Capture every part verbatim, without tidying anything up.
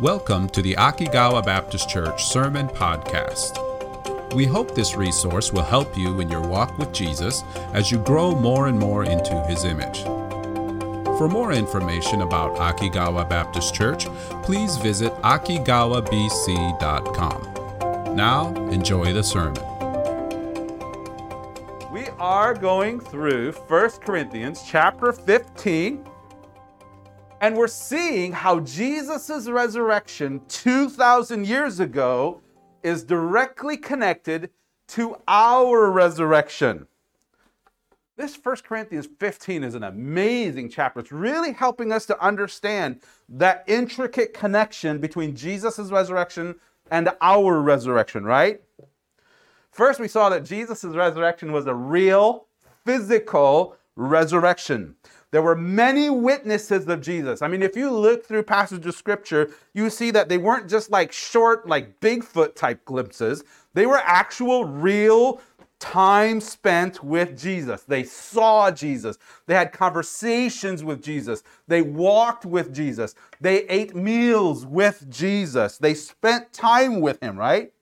Welcome to the Akigawa Baptist Church Sermon Podcast. We hope this resource will help you in your walk with Jesus as you grow more and more into His image. For more information about Akigawa Baptist Church, please visit akigawa b c dot com. Now, enjoy the sermon. We are going through First Corinthians chapter fifteen. And we're seeing how Jesus' resurrection two thousand years ago is directly connected to our resurrection. This First Corinthians fifteen is an amazing chapter. It's really helping us to understand that intricate connection between Jesus' resurrection and our resurrection, right? First, we saw that Jesus' resurrection was a real, physical resurrection. There were many witnesses of Jesus. I mean, if you look through passages of Scripture, you see that they weren't just like short, like Bigfoot-type glimpses. They were actual, real time spent with Jesus. They saw Jesus. They had conversations with Jesus. They walked with Jesus. They ate meals with Jesus. They spent time with Him, right?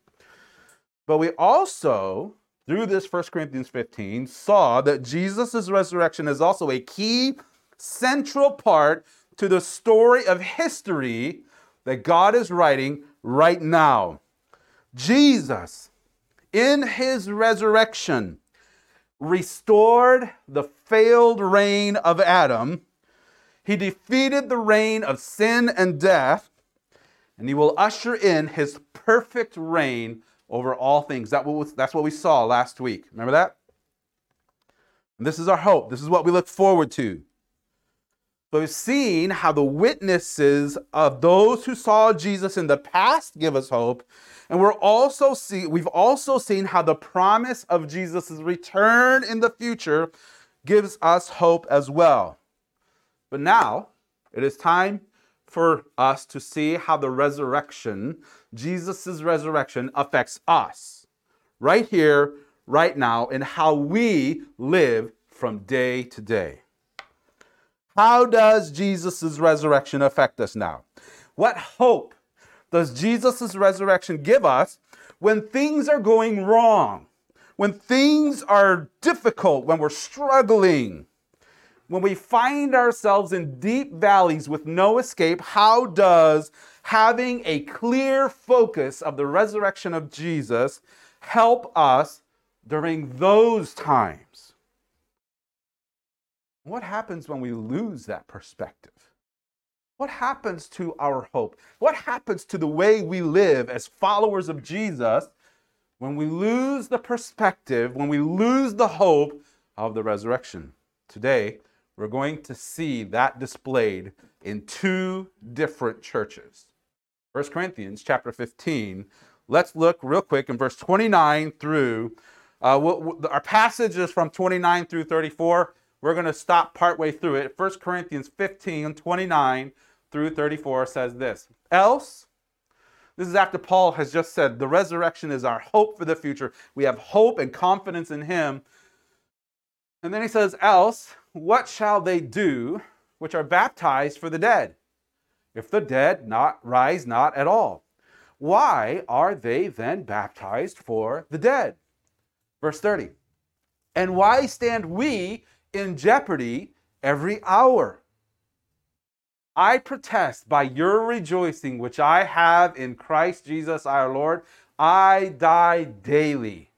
But we also, through this First Corinthians fifteen, saw that Jesus' resurrection is also a key central part to the story of history that God is writing right now. Jesus, in His resurrection, restored the failed reign of Adam. He defeated the reign of sin and death, and He will usher in His perfect reign over all things. That was, that's what we saw last week. Remember that? And this is our hope. This is what we look forward to. But we've seen how the witnesses of those who saw Jesus in the past give us hope. And we're also see, we've also seen how the promise of Jesus' return in the future gives us hope as well. But now it is time for us to see how the resurrection, Jesus' resurrection, affects us right here, right now, and how we live from day to day. How does Jesus' resurrection affect us now? What hope does Jesus' resurrection give us when things are going wrong, when things are difficult, when we're struggling? When we find ourselves in deep valleys with no escape, how does having a clear focus of the resurrection of Jesus help us during those times? What happens when we lose that perspective? What happens to our hope? What happens to the way we live as followers of Jesus when we lose the perspective, when we lose the hope of the resurrection? Today, we're going to see that displayed in two different churches. First Corinthians chapter fifteen. Let's look real quick in verse twenty-nine through, uh, we'll, we'll, our passage is from twenty-nine through thirty-four. We're going to stop partway through it. First Corinthians fifteen, twenty-nine through thirty-four says this. Else, this is after Paul has just said, the resurrection is our hope for the future. We have hope and confidence in Him. And then he says, else, what shall they do which are baptized for the dead, if the dead not rise not at all? Why are they then baptized for the dead? Verse thirty, and why stand we in jeopardy every hour? I protest by your rejoicing, which I have in Christ Jesus our Lord, I die daily.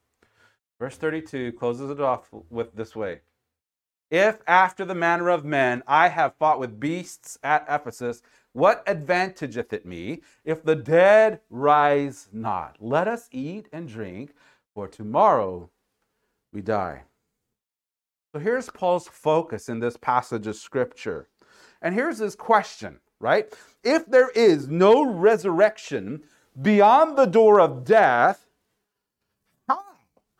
Verse thirty-two closes it off with this way. If after the manner of men I have fought with beasts at Ephesus, what advantageth it me if the dead rise not? Let us eat and drink, for tomorrow we die. So here's Paul's focus in this passage of Scripture. And here's his question, right? If there is no resurrection beyond the door of death,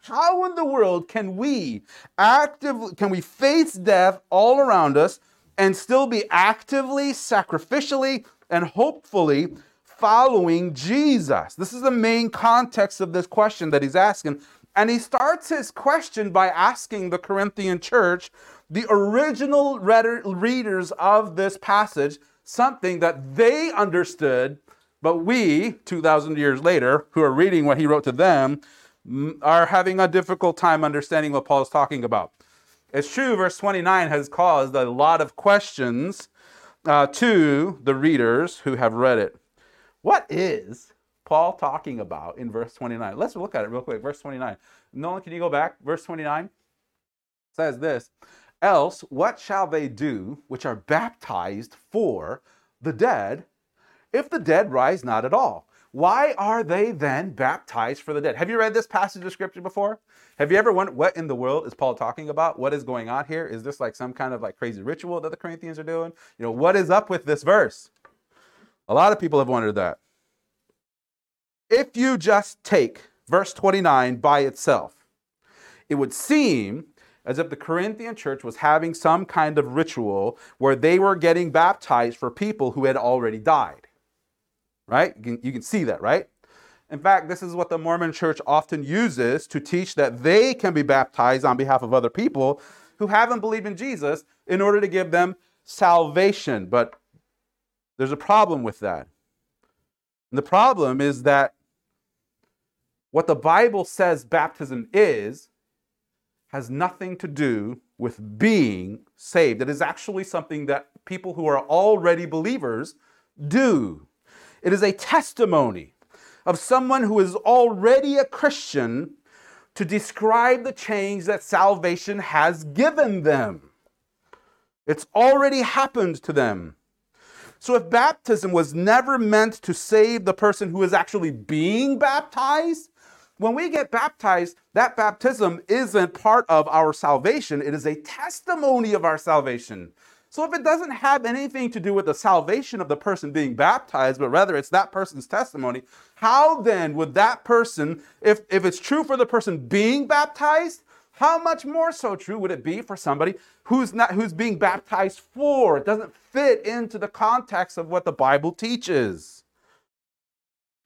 how in the world can we actively, can we face death all around us and still be actively, sacrificially, and hopefully following Jesus? This is the main context of this question that he's asking. And he starts his question by asking the Corinthian church, the original readers of this passage, something that they understood But we, two thousand years later, who are reading what he wrote to them, are having a difficult time understanding what Paul is talking about. It's true, verse twenty-nine has caused a lot of questions uh, to the readers who have read it. What is Paul talking about in verse twenty-nine? Let's look at it real quick, verse twenty-nine. Nolan, can you go back? Verse twenty-nine, it says this, "Else what shall they do which are baptized for the dead, if the dead rise not at all? Why are they then baptized for the dead?" Have you read this passage of scripture before? Have you ever wondered what in the world is Paul talking about? What is going on here? Is this like some kind of like crazy ritual that the Corinthians are doing? You know, what is up with this verse? A lot of people have wondered that. If you just take verse twenty-nine by itself, it would seem as if the Corinthian church was having some kind of ritual where they were getting baptized for people who had already died. Right? You can, you can see that, right? In fact, this is what the Mormon church often uses to teach that they can be baptized on behalf of other people who haven't believed in Jesus in order to give them salvation. But there's a problem with that. And the problem is that what the Bible says baptism is has nothing to do with being saved. It is actually something that people who are already believers do. It is a testimony of someone who is already a Christian to describe the change that salvation has given them. It's already happened to them. So if baptism was never meant to save the person who is actually being baptized, when we get baptized, that baptism isn't part of our salvation. It is a testimony of our salvation. So if it doesn't have anything to do with the salvation of the person being baptized, but rather it's that person's testimony, how then would that person, if, if it's true for the person being baptized, how much more so true would it be for somebody who's not who's being baptized for? It doesn't fit into the context of what the Bible teaches.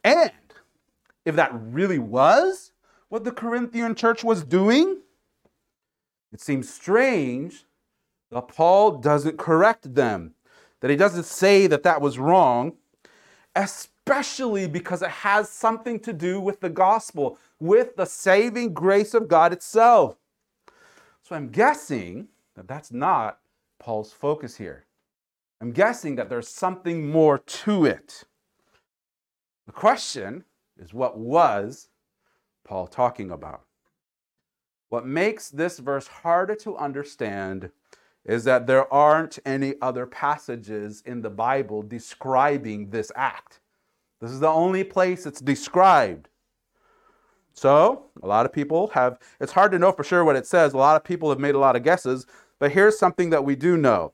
And if that really was what the Corinthian church was doing, it seems strange that Paul doesn't correct them, that he doesn't say that that was wrong, especially because it has something to do with the gospel, with the saving grace of God itself. So I'm guessing that that's not Paul's focus here. I'm guessing that there's something more to it. The question is, what was Paul talking about? What makes this verse harder to understand is that there aren't any other passages in the Bible describing this act. This is the only place it's described. So, a lot of people have, it's hard to know for sure what it says. A lot of people have made a lot of guesses, but here's something that we do know.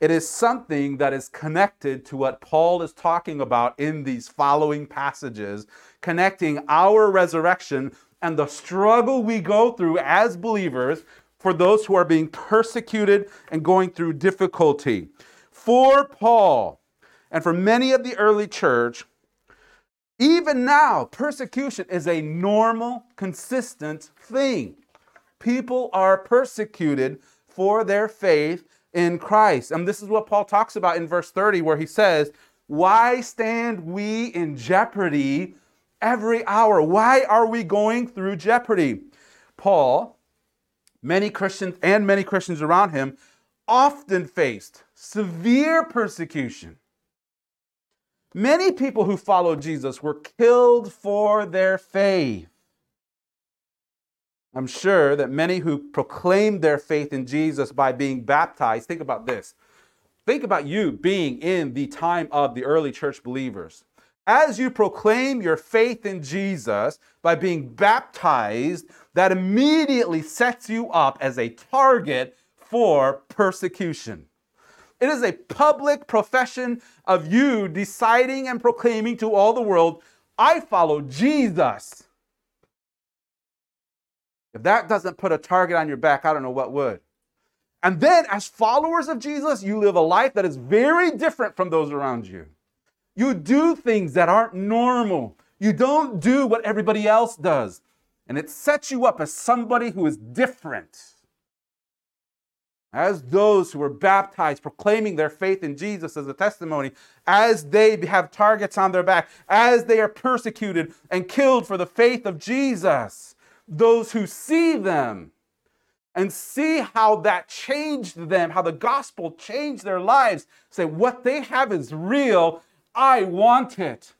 It is something that is connected to what Paul is talking about in these following passages, connecting our resurrection and the struggle we go through as believers for those who are being persecuted and going through difficulty. For Paul, and for many of the early church, even now, persecution is a normal, consistent thing. People are persecuted for their faith in Christ. And this is what Paul talks about in verse thirty, where he says, "Why stand we in jeopardy every hour? Why are we going through jeopardy?" Paul, many Christians and many Christians around him often faced severe persecution. Many people who followed Jesus were killed for their faith. I'm sure that many who proclaimed their faith in Jesus by being baptized, think about this. Think about you being in the time of the early church believers. As you proclaim your faith in Jesus by being baptized, that immediately sets you up as a target for persecution. It is a public profession of you deciding and proclaiming to all the world, "I follow Jesus." If that doesn't put a target on your back, I don't know what would. And then as followers of Jesus, you live a life that is very different from those around you. You do things that aren't normal. You don't do what everybody else does. And it sets you up as somebody who is different. as those who were baptized, proclaiming their faith in Jesus as a testimony, as they have targets on their back, as they are persecuted and killed for the faith of Jesus, those who see them and see how that changed them, how the gospel changed their lives, say, what they have is real. I want it.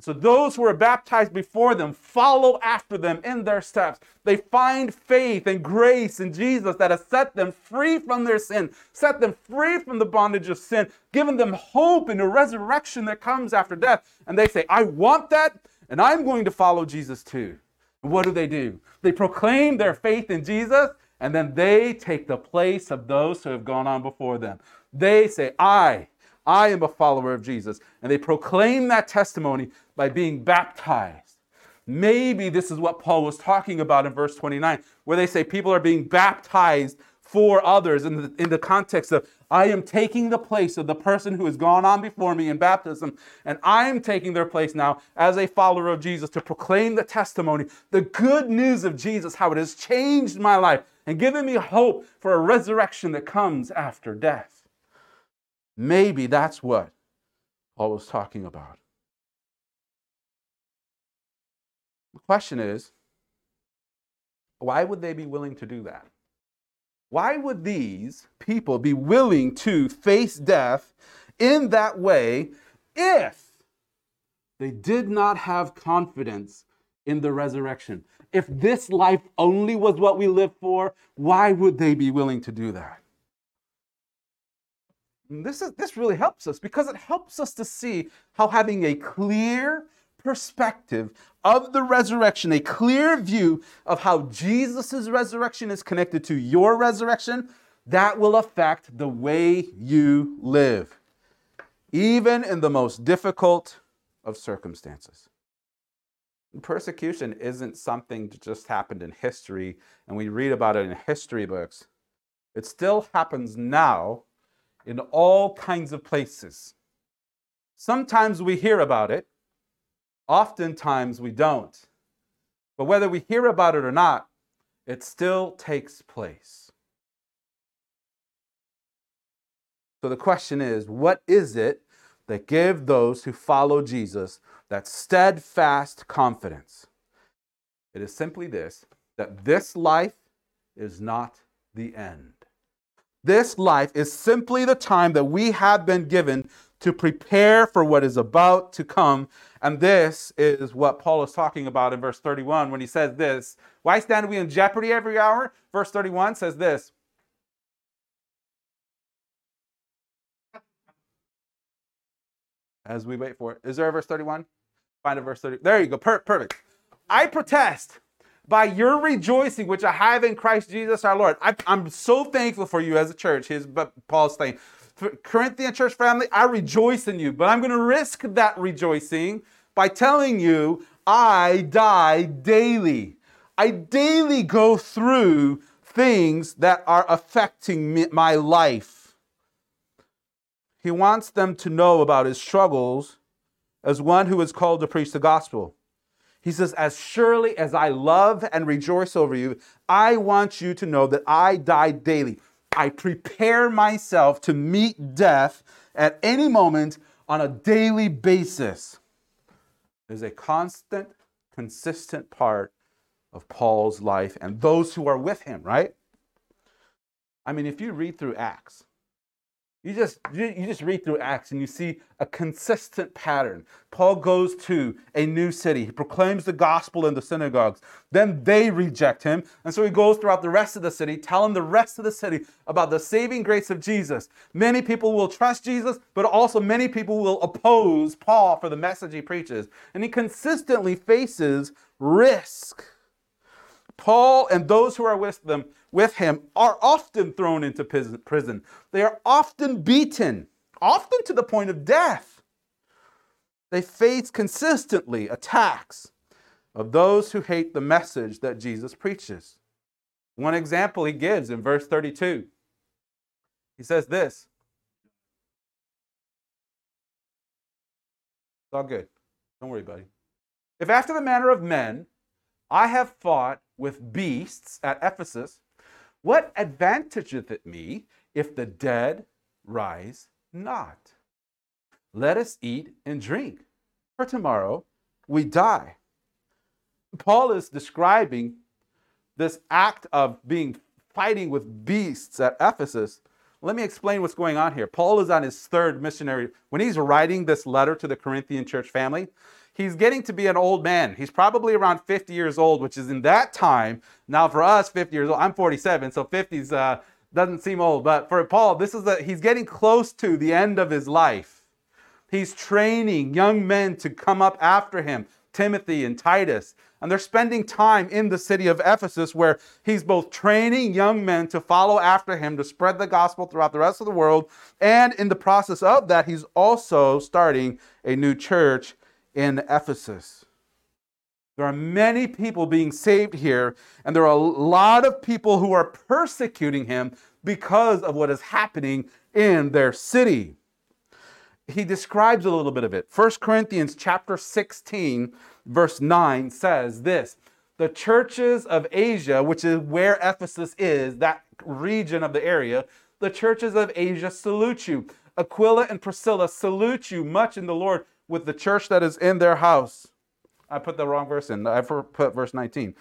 So those who are baptized before them follow after them in their steps. They find faith and grace in Jesus that has set them free from their sin, set them free from the bondage of sin, given them hope in the resurrection that comes after death. And they say, I want that, and I'm going to follow Jesus too. And what do they do? They proclaim their faith in Jesus, and then they take the place of those who have gone on before them. They say, I I am a follower of Jesus. And they proclaim that testimony by being baptized. Maybe this is what Paul was talking about in verse twenty-nine, where they say people are being baptized for others in the, in the context of, I am taking the place of the person who has gone on before me in baptism, and I am taking their place now as a follower of Jesus to proclaim the testimony, the good news of Jesus, how it has changed my life and given me hope for a resurrection that comes after death. Maybe that's what Paul was talking about. The question is, why would they be willing to do that? Why would these people be willing to face death in that way if they did not have confidence in the resurrection? If this life only was what we live for, why would they be willing to do that? This is this really helps us, because it helps us to see how having a clear perspective of the resurrection, a clear view of how Jesus' resurrection is connected to your resurrection, that will affect the way you live, even in the most difficult of circumstances. Persecution isn't something that just happened in history, and we read about it in history books. It still happens now in all kinds of places. Sometimes we hear about it. Oftentimes we don't. But whether we hear about it or not, it still takes place. So the question is, what is it that gives those who follow Jesus that steadfast confidence? It is simply this, that this life is not the end. This life is simply the time that we have been given to prepare for what is about to come. And this is what Paul is talking about in verse thirty-one when he says this. Why stand we in jeopardy every hour? Verse thirty-one says this. As we wait for it. Is there a verse thirty-one? Find a verse thirty. There you go. Per- perfect. I protest. By your rejoicing, which I have in Christ Jesus our Lord. I, I'm so thankful for you as a church. Here's what Paul's saying. Corinthian church family, I rejoice in you, but I'm going to risk that rejoicing by telling you I die daily. I daily go through things that are affecting me, my life. He wants them to know about his struggles as one who is called to preach the gospel. He says, as surely as I love and rejoice over you, I want you to know that I die daily. I prepare myself to meet death at any moment on a daily basis. It is a constant, consistent part of Paul's life and those who are with him, right? I mean, if you read through Acts, You just you just read through Acts and you see a consistent pattern. Paul goes to a new city. He proclaims the gospel in the synagogues. Then they reject him. And so he goes throughout the rest of the city, telling the rest of the city about the saving grace of Jesus. Many people will trust Jesus, but also many people will oppose Paul for the message he preaches. And he consistently faces risk. Paul and those who are with them with him are often thrown into prison. They are often beaten, often to the point of death. They face consistently attacks of those who hate the message that Jesus preaches. One example he gives in verse thirty-two. He says this. It's all good. Don't worry, buddy. If after the manner of men I have fought with beasts at Ephesus, What advantageth it me if the dead rise not? Let us eat and drink, for tomorrow we die. Paul is describing this act of being fighting with beasts at Ephesus. Let me explain what's going on here. Paul is on his third missionary. When he's writing this letter to the Corinthian church family, he's getting to be an old man. He's probably around fifty years old, which is in that time. Now for us, fifty years old, I'm forty-seven, so fifty's uh, doesn't seem old. But for Paul, this is a, he's getting close to the end of his life. He's training young men to come up after him, Timothy and Titus. And they're spending time in the city of Ephesus where he's both training young men to follow after him, to spread the gospel throughout the rest of the world. And in the process of that, he's also starting a new church in Ephesus. There are many people being saved here, and there are a lot of people who are persecuting him because of what is happening in their city. He describes a little bit of it. First Corinthians chapter sixteen, verse nine says this: the churches of Asia, which is where Ephesus is, that region of the area, the churches of Asia salute you. Aquila and Priscilla salute you much in the Lord with the church that is in their house. I put the wrong verse in. I put verse nineteen.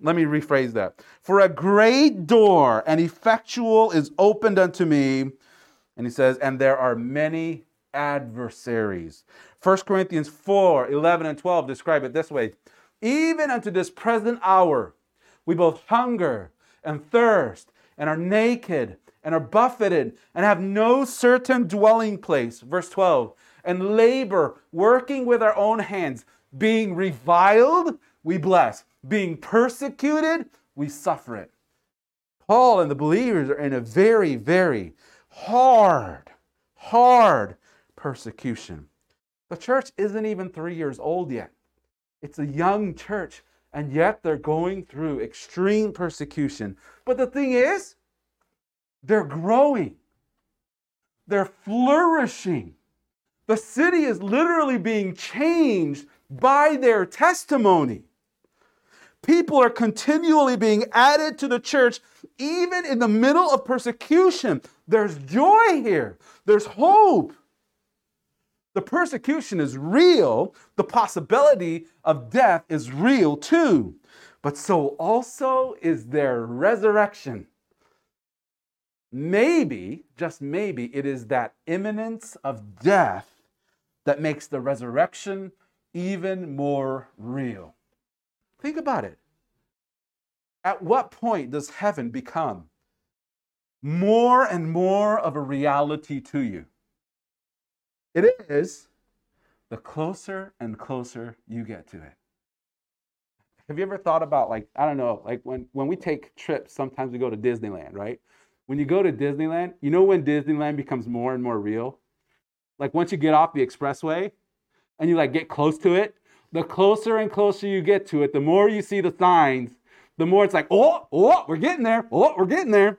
Let me rephrase that. For a great door and effectual is opened unto me. And he says, and there are many adversaries. First Corinthians four, eleven, and twelve describe it this way: even unto this present hour, we both hunger and thirst and are naked and are buffeted and have no certain dwelling place. Verse twelve, and labor, working with our own hands, being reviled, we bless, being persecuted, we suffer it. Paul and the believers are in a very, very hard, hard persecution. The church isn't even three years old yet. It's a young church, and yet they're going through extreme persecution. But the thing is, they're growing. They're flourishing. The city is literally being changed by their testimony. People are continually being added to the church, even in the middle of persecution. There's joy here. There's hope. The persecution is real. The possibility of death is real too. But so also is their resurrection. Maybe, just maybe, it is that imminence of death that makes the resurrection even more real. Think about it. At what point does heaven become more and more of a reality to you? It is the closer and closer you get to it. Have you ever thought about, like, I don't know, like when, when we take trips, sometimes we go to Disneyland, right? When you go to Disneyland, you know when Disneyland becomes more and more real? Like once you get off the expressway and you like get close to it, the closer and closer you get to it, the more you see the signs, the more it's like, oh, oh, we're getting there. Oh, we're getting there.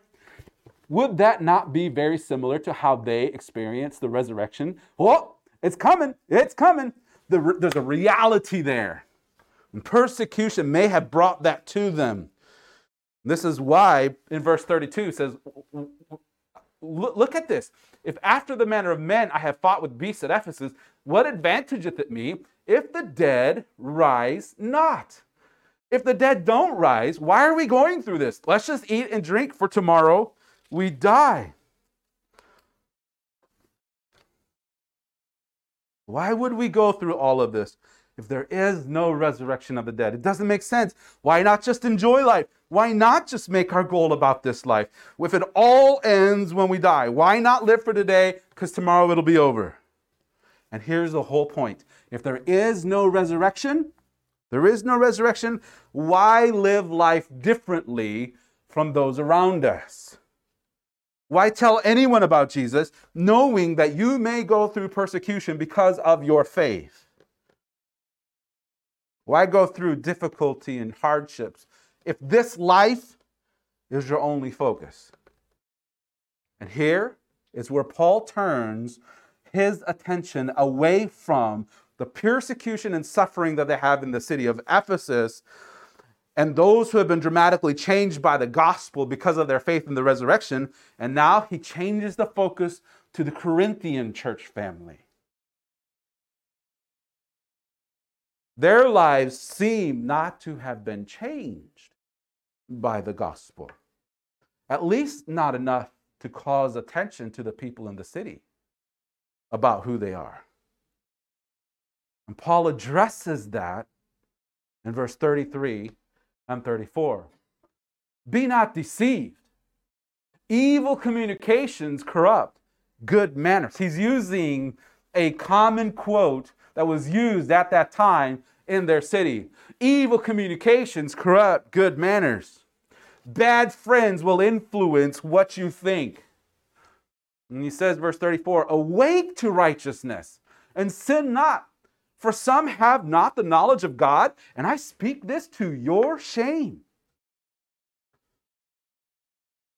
Would that not be very similar to how they experience the resurrection? Oh, it's coming. It's coming. The, there's a reality there. And persecution may have brought that to them. This is why in verse thirty-two says, look at this. If after the manner of men I have fought with beasts at Ephesus, what advantageth it me if the dead rise not? If the dead don't rise, why are we going through this? Let's just eat and drink, for tomorrow we die. Why would we go through all of this if there is no resurrection of the dead? It doesn't make sense. Why not just enjoy life? Why not just make our goal about this life? If it all ends when we die, why not live for today? Because tomorrow it'll be over. And here's the whole point. If there is no resurrection, there is no resurrection, why live life differently from those around us? Why tell anyone about Jesus, knowing that you may go through persecution because of your faith? Why go through difficulty and hardships if this life is your only focus? And here is where Paul turns his attention away from the persecution and suffering that they have in the city of Ephesus and those who have been dramatically changed by the gospel because of their faith in the resurrection. And now he changes the focus to the Corinthian church family. Their lives seem not to have been changed by the gospel, at least not enough to cause attention to the people in the city about who they are. And Paul addresses that in verse thirty-three and thirty-four. Be not deceived. Evil communications corrupt good manners. He's using a common quote that was used at that time in their city. Evil communications corrupt good manners. Bad friends will influence what you think. And he says, verse thirty-four, awake to righteousness and sin not, for some have not the knowledge of God, and I speak this to your shame.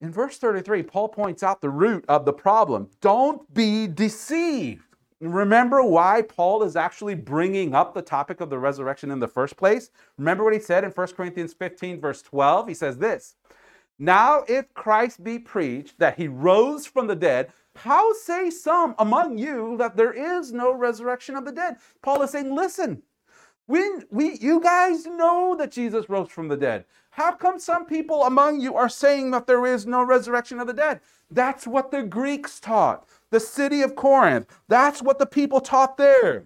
In verse thirty-three, Paul points out the root of the problem. Don't be deceived. Remember why Paul is actually bringing up the topic of the resurrection in the first place? Remember what he said in First Corinthians fifteen, verse twelve? He says this, now if Christ be preached that he rose from the dead, how say some among you that there is no resurrection of the dead? Paul is saying, listen, when we, you guys know that Jesus rose from the dead. How come some people among you are saying that there is no resurrection of the dead? That's what the Greeks taught. The city of Corinth. That's what the people taught there.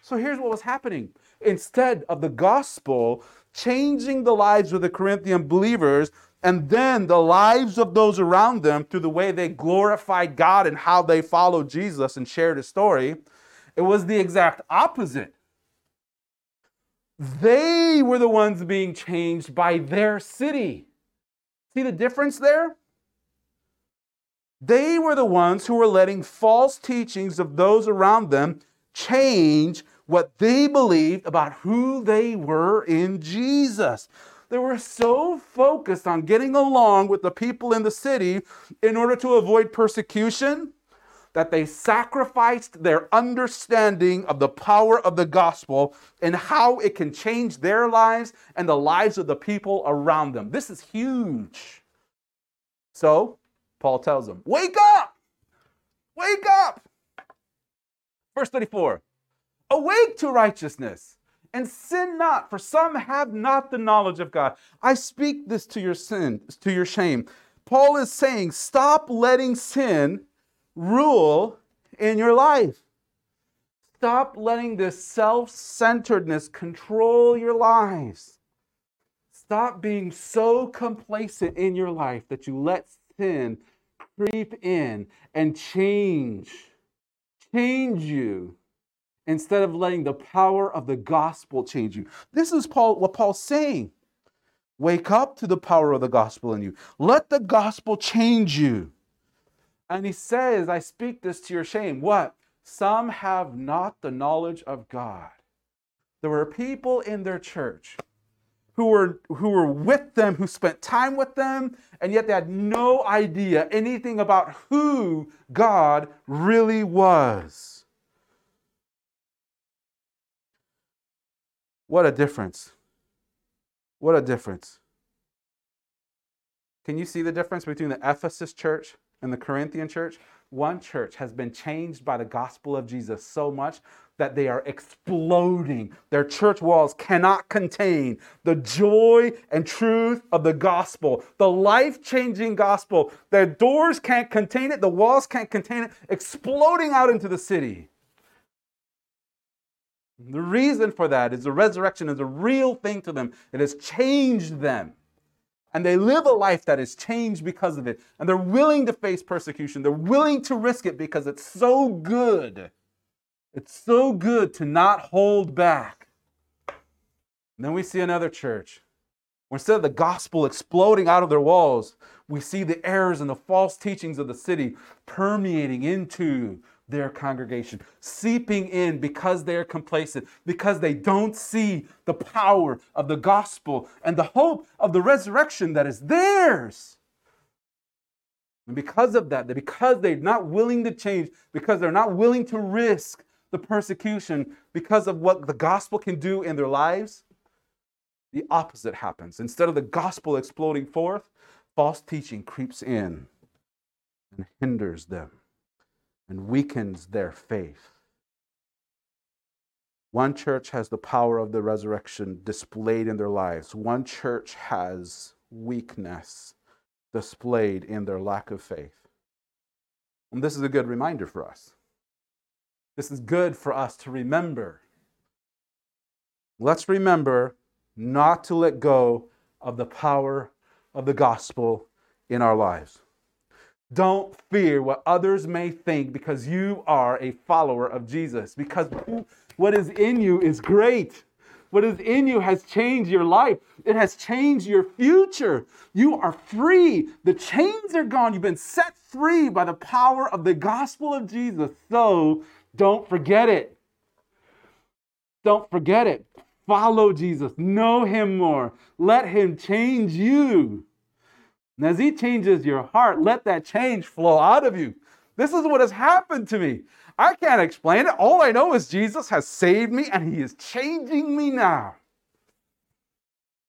So here's what was happening. Instead of the gospel changing the lives of the Corinthian believers and then the lives of those around them through the way they glorified God and how they followed Jesus and shared his story, it was the exact opposite. They were the ones being changed by their city. See the difference there? They were the ones who were letting false teachings of those around them change what they believed about who they were in Jesus. They were so focused on getting along with the people in the city in order to avoid persecution that they sacrificed their understanding of the power of the gospel and how it can change their lives and the lives of the people around them. This is huge. So Paul tells them, wake up! Wake up! Verse thirty-four, awake to righteousness and sin not, for some have not the knowledge of God. I speak this to your sin, to your shame. Paul is saying, stop letting sin rule in your life. Stop letting this self-centeredness control your lives. Stop being so complacent in your life that you let sin creep in and change, change you instead of letting the power of the gospel change you. This is Paul, what Paul's saying. Wake up to the power of the gospel in you. Let the gospel change you. And he says, I speak this to your shame. What? Some have not the knowledge of God. There were people in their church who were who were with them, who spent time with them, and yet they had no idea anything about who God really was. What a difference. What a difference. Can you see the difference between the Ephesus church and the Corinthian church? One church has been changed by the gospel of Jesus so much that they are exploding. Their church walls cannot contain the joy and truth of the gospel, the life-changing gospel. Their doors can't contain it, the walls can't contain it, exploding out into the city. The reason for that is the resurrection is a real thing to them. It has changed them. And they live a life that is changed because of it. And they're willing to face persecution. They're willing to risk it because it's so good. It's so good to not hold back. And then we see another church where instead of the gospel exploding out of their walls, we see the errors and the false teachings of the city permeating into their congregation, seeping in because they are complacent, because they don't see the power of the gospel and the hope of the resurrection that is theirs. And because of that, because they're not willing to change, because they're not willing to risk the persecution because of what the gospel can do in their lives, the opposite happens. Instead of the gospel exploding forth, false teaching creeps in and hinders them and weakens their faith. One church has the power of the resurrection displayed in their lives. One church has weakness displayed in their lack of faith. And this is a good reminder for us. This is good for us to remember. Let's remember not to let go of the power of the gospel in our lives. Don't fear what others may think because you are a follower of Jesus. Because what is in you is great. What is in you has changed your life. It has changed your future. You are free. The chains are gone. You've been set free by the power of the gospel of Jesus. So don't forget it. Don't forget it. Follow Jesus. Know him more. Let him change you. And as he changes your heart, let that change flow out of you. This is what has happened to me. I can't explain it. All I know is Jesus has saved me and he is changing me now.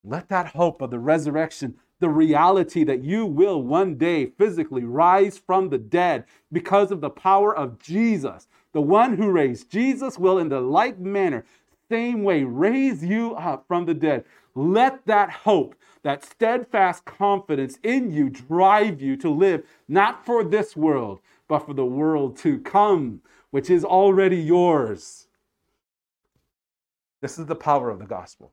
Let that hope of the resurrection, the reality that you will one day physically rise from the dead because of the power of Jesus. The one who raised Jesus will in the like manner, same way, raise you up from the dead. Let that hope, that steadfast confidence in you drive you to live not for this world, but for the world to come, which is already yours. This is the power of the gospel.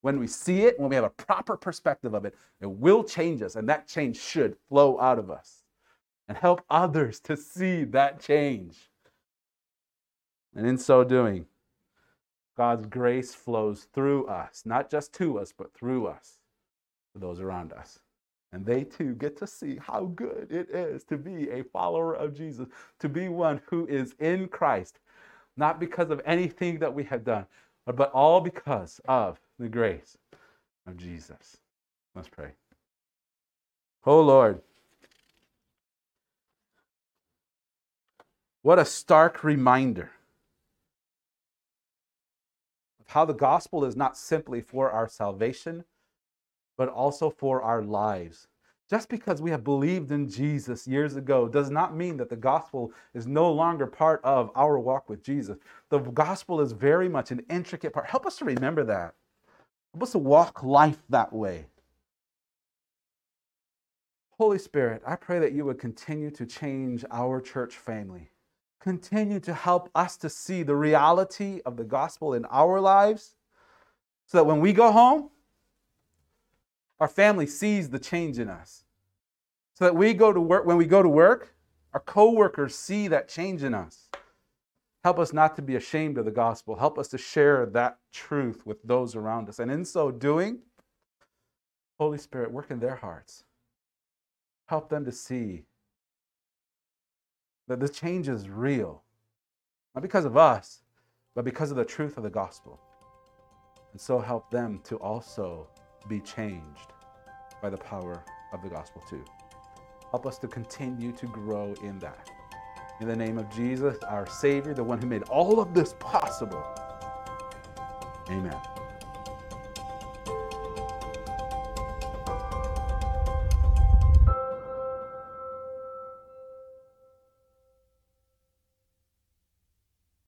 When we see it, when we have a proper perspective of it, it will change us, and that change should flow out of us and help others to see that change. And in so doing, God's grace flows through us, not just to us, but through us, to those around us. And they too get to see how good it is to be a follower of Jesus, to be one who is in Christ, not because of anything that we have done, but all because of the grace of Jesus. Let's pray. Oh Lord, what a stark reminder of how the gospel is not simply for our salvation, but also for our lives. Just because we have believed in Jesus years ago does not mean that the gospel is no longer part of our walk with Jesus. The gospel is very much an intricate part. Help us to remember that. Help us to walk life that way. Holy Spirit, I pray that you would continue to change our church family. Continue to help us to see the reality of the gospel in our lives so that when we go home, our family sees the change in us. So that we go to work, when we go to work, our coworkers see that change in us. Help us not to be ashamed of the gospel. Help us to share that truth with those around us. And in so doing, Holy Spirit, work in their hearts. Help them to see that the change is real. Not because of us, but because of the truth of the gospel. And so help them to also be changed by the power of the gospel too. Help us to continue to grow in that. In the name of Jesus, our Savior, the one who made all of this possible. Amen.